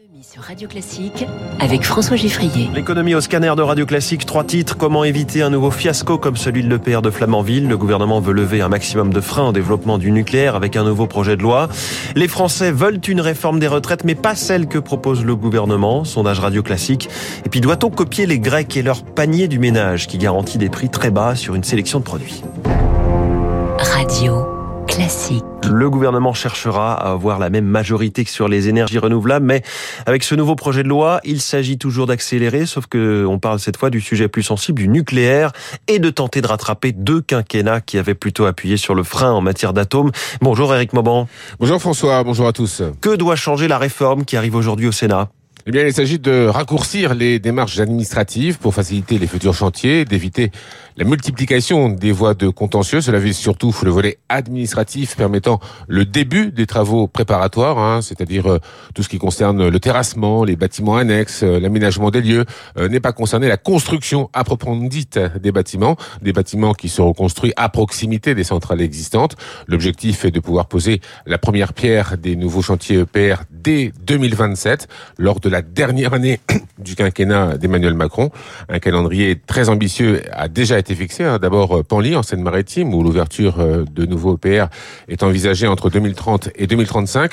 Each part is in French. L'économie sur Radio Classique avec François Giffrier. L'économie au scanner de Radio Classique, 3 titres. Comment éviter un nouveau fiasco comme celui de l'EPR de Flamanville? Le gouvernement veut lever un maximum de freins au développement du nucléaire avec un nouveau projet de loi. Les Français veulent une réforme des retraites, mais pas celle que propose le gouvernement. Sondage Radio Classique. Et puis, doit-on copier les Grecs et leur panier du ménage qui garantit des prix très bas sur une sélection de produits? Radio Classique. Le gouvernement cherchera à avoir la même majorité que sur les énergies renouvelables, mais avec ce nouveau projet de loi, il s'agit toujours d'accélérer, sauf que on parle cette fois du sujet plus sensible, du nucléaire, et de tenter de rattraper 2 quinquennats qui avaient plutôt appuyé sur le frein en matière d'atome. Bonjour Eric Mauban. Bonjour François, bonjour à tous. Que doit changer la réforme qui arrive aujourd'hui au Sénat? Eh bien, il s'agit de raccourcir les démarches administratives pour faciliter les futurs chantiers, d'éviter la multiplication des voies de contentieux. Cela vise surtout le volet administratif permettant le début des travaux préparatoires, c'est-à-dire tout ce qui concerne le terrassement, les bâtiments annexes, l'aménagement des lieux. N'est pas concernée la construction à proprement dite des bâtiments qui seront construits à proximité des centrales existantes. L'objectif est de pouvoir poser la première pierre des nouveaux chantiers EPR dès 2027, lors de la dernière année du quinquennat d'Emmanuel Macron. Un calendrier très ambitieux a déjà été fixé. D'abord, Penly, en Seine-Maritime, où l'ouverture de nouveaux EPR est envisagée entre 2030 et 2035.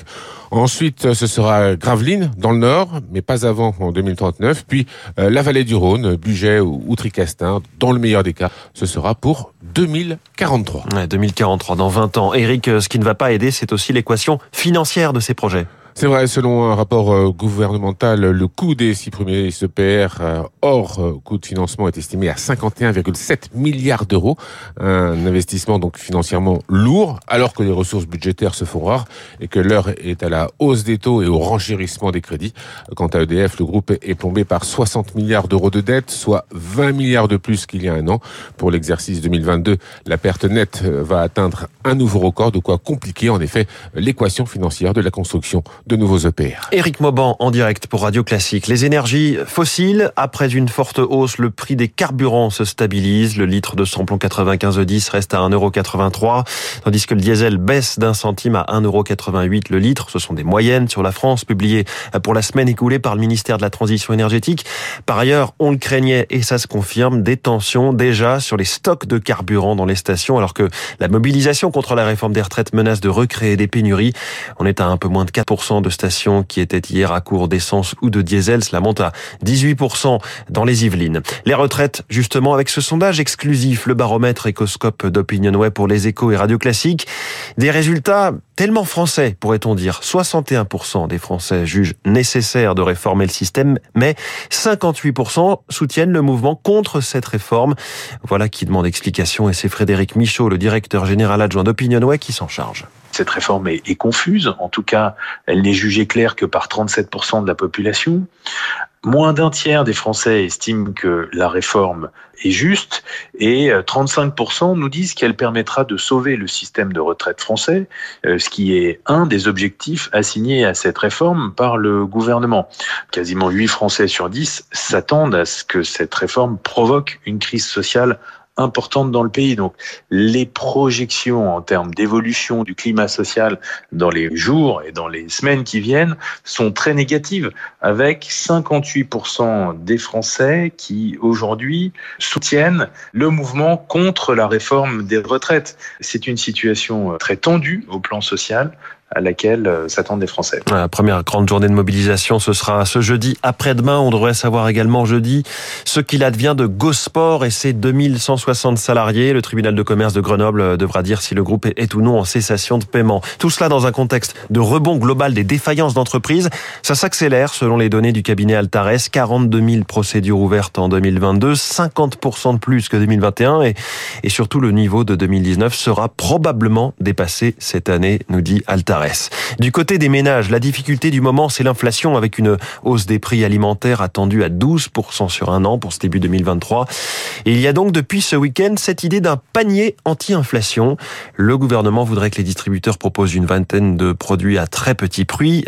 Ensuite, ce sera Gravelines, dans le Nord, mais pas avant en 2039. Puis, la vallée du Rhône, Bugey ou Tricastin, dans le meilleur des cas, ce sera pour 2043. Ouais, 2043, dans 20 ans. Eric, ce qui ne va pas aider, c'est aussi l'équation financière de ces projets. C'est vrai, selon un rapport gouvernemental, le coût des 6 premiers EPR hors coût de financement est estimé à 51,7 milliards d'euros. Un investissement donc financièrement lourd, alors que les ressources budgétaires se font rares et que l'heure est à la hausse des taux et au renchérissement des crédits. Quant à EDF, le groupe est plombé par 60 milliards d'euros de dettes, soit 20 milliards de plus qu'il y a un an. Pour l'exercice 2022, la perte nette va atteindre un nouveau record, de quoi compliquer en effet l'équation financière de la construction de nouveaux EPR. Eric Mauban en direct pour Radio Classique. Les énergies fossiles, après une forte hausse, le prix des carburants se stabilise. Le litre de samplon 95 E10 reste à 1,83 €, tandis que le diesel baisse d'1 centime à 1,88 € le litre. Ce sont des moyennes sur la France, publiées pour la semaine écoulée par le ministère de la Transition énergétique. Par ailleurs, on le craignait et ça se confirme, des tensions déjà sur les stocks de carburant dans les stations, alors que la mobilisation contre la réforme des retraites menace de recréer des pénuries. On est à un peu moins de 4% de stations qui étaient hier à court d'essence ou de diesel. Cela monte à 18% dans les Yvelines. Les retraites, justement, avec ce sondage exclusif, le baromètre écoscope d'OpinionWay pour les Échos et Radio Classique. Des résultats tellement français, pourrait-on dire. 61% des Français jugent nécessaire de réformer le système, mais 58% soutiennent le mouvement contre cette réforme. Voilà qui demande explication, et c'est Frédéric Michaud, le directeur général adjoint d'OpinionWay, qui s'en charge. Cette réforme est confuse, en tout cas, elle n'est jugée claire que par 37% de la population. Moins d'1 tiers des Français estiment que la réforme est juste et 35% nous disent qu'elle permettra de sauver le système de retraite français, ce qui est un des objectifs assignés à cette réforme par le gouvernement. Quasiment 8 Français sur 10 s'attendent à ce que cette réforme provoque une crise sociale importante dans le pays. Donc, les projections en termes d'évolution du climat social dans les jours et dans les semaines qui viennent sont très négatives, avec 58% des Français qui, aujourd'hui, soutiennent le mouvement contre la réforme des retraites. C'est une situation très tendue au plan social, à laquelle s'attendent les Français. La première grande journée de mobilisation, ce sera ce jeudi après-demain. On devrait savoir également jeudi ce qu'il advient de Gosport et ses 2160 salariés. Le tribunal de commerce de Grenoble devra dire si le groupe est ou non en cessation de paiement. Tout cela dans un contexte de rebond global des défaillances d'entreprises. Ça s'accélère selon les données du cabinet Altares. 42 000 procédures ouvertes en 2022, 50% de plus que 2021 et surtout le niveau de 2019 sera probablement dépassé cette année, nous dit Altares. Du côté des ménages, la difficulté du moment, c'est l'inflation, avec une hausse des prix alimentaires attendue à 12% sur un an pour ce début 2023. Et il y a donc depuis ce week-end cette idée d'un panier anti-inflation. Le gouvernement voudrait que les distributeurs proposent une vingtaine de produits à très petit prix.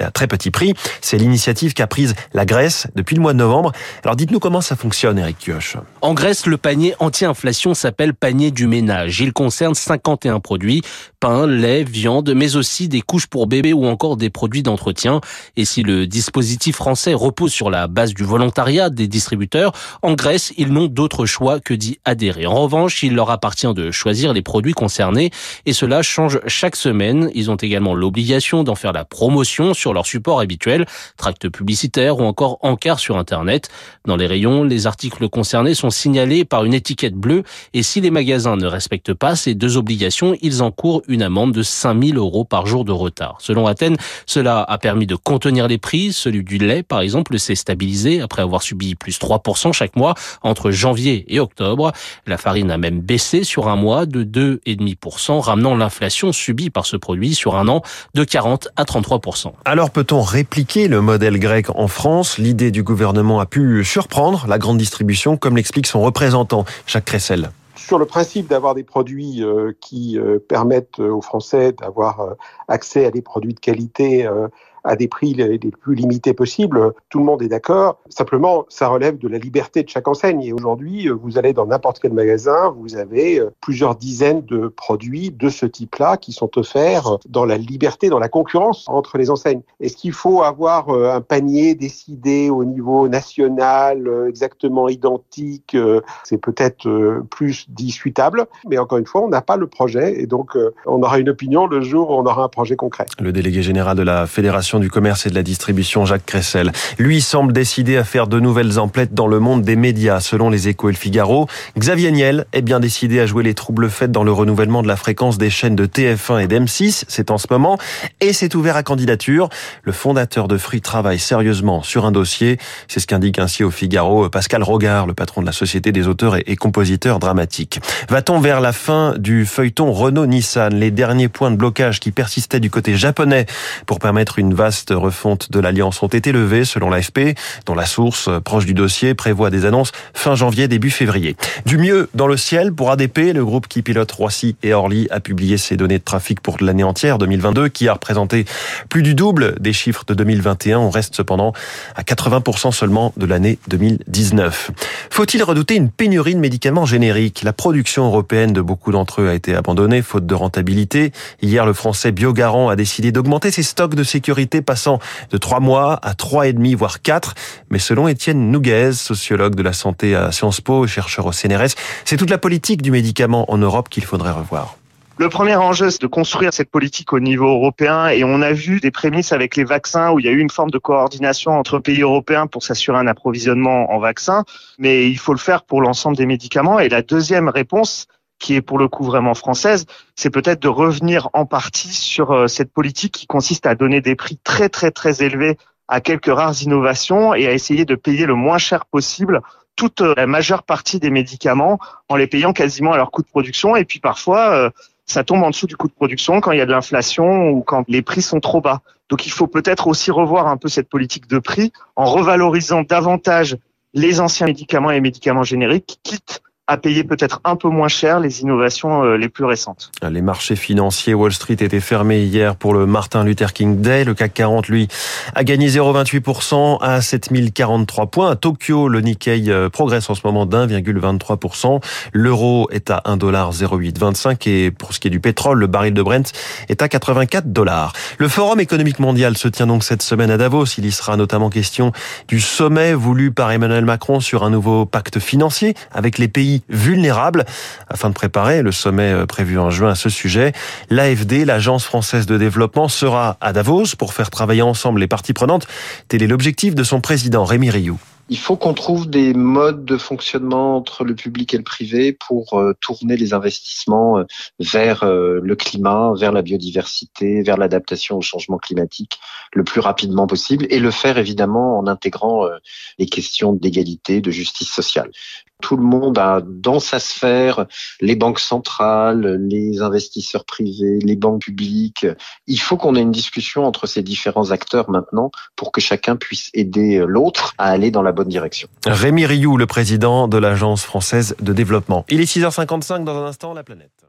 C'est l'initiative qu'a prise la Grèce depuis le mois de novembre. Alors dites-nous comment ça fonctionne, Eric Kioch. En Grèce, le panier anti-inflation s'appelle panier du ménage. Il concerne 51 produits, pain, lait, viande, mais aussi des couches couches pour bébés ou encore des produits d'entretien. Et si le dispositif français repose sur la base du volontariat des distributeurs, en Grèce, ils n'ont d'autre choix que d'y adhérer. En revanche, il leur appartient de choisir les produits concernés et cela change chaque semaine. Ils ont également l'obligation d'en faire la promotion sur leur support habituel, tracts publicitaires ou encore encarts sur Internet. Dans les rayons, les articles concernés sont signalés par une étiquette bleue et si les magasins ne respectent pas ces deux obligations, ils encourent une amende de 5 000 € par jour de retard. Selon Athènes, cela a permis de contenir les prix. Celui du lait, par exemple, s'est stabilisé après avoir subi plus 3% chaque mois entre janvier et octobre. La farine a même baissé sur un mois de 2,5%, ramenant l'inflation subie par ce produit sur un an de 40 à 33%. Alors peut-on répliquer le modèle grec en France ? L'idée du gouvernement a pu surprendre la grande distribution, comme l'explique son représentant, Jacques Cressel. Sur le principe d'avoir des produits qui permettent aux Français d'avoir accès à des produits de qualité à des prix les plus limités possibles, tout le monde est d'accord. Simplement, ça relève de la liberté de chaque enseigne. Et aujourd'hui, vous allez dans n'importe quel magasin, vous avez plusieurs dizaines de produits de ce type-là qui sont offerts dans la liberté, dans la concurrence entre les enseignes. Est-ce qu'il faut avoir un panier décidé au niveau national, exactement identique ? C'est peut-être plus discutable, mais encore une fois, on n'a pas le projet. Et donc, on aura une opinion le jour où on aura un projet concret. Le délégué général de la Fédération du commerce et de la distribution, Jacques Cressel. Lui semble décidé à faire de nouvelles emplettes dans le monde des médias. Selon les Échos et le Figaro, Xavier Niel est bien décidé à jouer les troubles faits dans le renouvellement de la fréquence des chaînes de TF1 et d'M6. C'est en ce moment et c'est ouvert à candidature. Le fondateur de Free travaille sérieusement sur un dossier. C'est ce qu'indique ainsi au Figaro Pascal Rogard, le patron de la Société des auteurs et compositeurs dramatiques. Va-t-on vers la fin du feuilleton Renault-Nissan ? Les derniers points de blocage qui persistaient du côté japonais pour permettre une vaste refonte de l'alliance ont été levées selon l'AFP, dont la source proche du dossier prévoit des annonces fin janvier, début février. Du mieux dans le ciel pour ADP, le groupe qui pilote Roissy et Orly a publié ses données de trafic pour l'année entière 2022, qui a représenté plus du double des chiffres de 2021. On reste cependant à 80% seulement de l'année 2019. Faut-il redouter une pénurie de médicaments génériques ? La production européenne de beaucoup d'entre eux a été abandonnée, faute de rentabilité. Hier, le français BioGaran a décidé d'augmenter ses stocks de sécurité, passant de 3 mois à 3,5 voire 4. Mais selon Étienne Nouguez, sociologue de la santé à Sciences Po et chercheur au CNRS, c'est toute la politique du médicament en Europe qu'il faudrait revoir. Le premier enjeu, c'est de construire cette politique au niveau européen et on a vu des prémices avec les vaccins où il y a eu une forme de coordination entre pays européens pour s'assurer un approvisionnement en vaccins, mais il faut le faire pour l'ensemble des médicaments. Et la deuxième réponse, qui est pour le coup vraiment française, c'est peut-être de revenir en partie sur cette politique qui consiste à donner des prix très très très élevés à quelques rares innovations et à essayer de payer le moins cher possible toute la majeure partie des médicaments en les payant quasiment à leur coût de production. Et puis parfois, ça tombe en dessous du coût de production quand il y a de l'inflation ou quand les prix sont trop bas. Donc il faut peut-être aussi revoir un peu cette politique de prix en revalorisant davantage les anciens médicaments et les médicaments génériques, quitte à payer peut-être un peu moins cher les innovations les plus récentes. Les marchés financiers, Wall Street était fermé hier pour le Martin Luther King Day. Le CAC 40, lui, a gagné 0,28% à 7043 points. À Tokyo, le Nikkei progresse en ce moment d'1,23%. L'euro est à 1,0825 et pour ce qui est du pétrole, le baril de Brent est à $84. Le Forum économique mondial se tient donc cette semaine à Davos. Il y sera notamment question du sommet voulu par Emmanuel Macron sur un nouveau pacte financier avec les pays vulnérables. Afin de préparer le sommet prévu en juin à ce sujet, l'AFD, l'Agence française de développement, sera à Davos pour faire travailler ensemble les parties prenantes. Tel est l'objectif de son président, Rémi Rioux. Il faut qu'on trouve des modes de fonctionnement entre le public et le privé pour tourner les investissements vers le climat, vers la biodiversité, vers l'adaptation au changement climatique le plus rapidement possible et le faire évidemment en intégrant les questions d'égalité, de justice sociale. Tout le monde a dans sa sphère les banques centrales, les investisseurs privés, les banques publiques. Il faut qu'on ait une discussion entre ces différents acteurs maintenant pour que chacun puisse aider l'autre à aller dans la bonne direction. Rémi Rioux, le président de l'Agence française de développement. Il est 6h55, dans un instant, La Planète.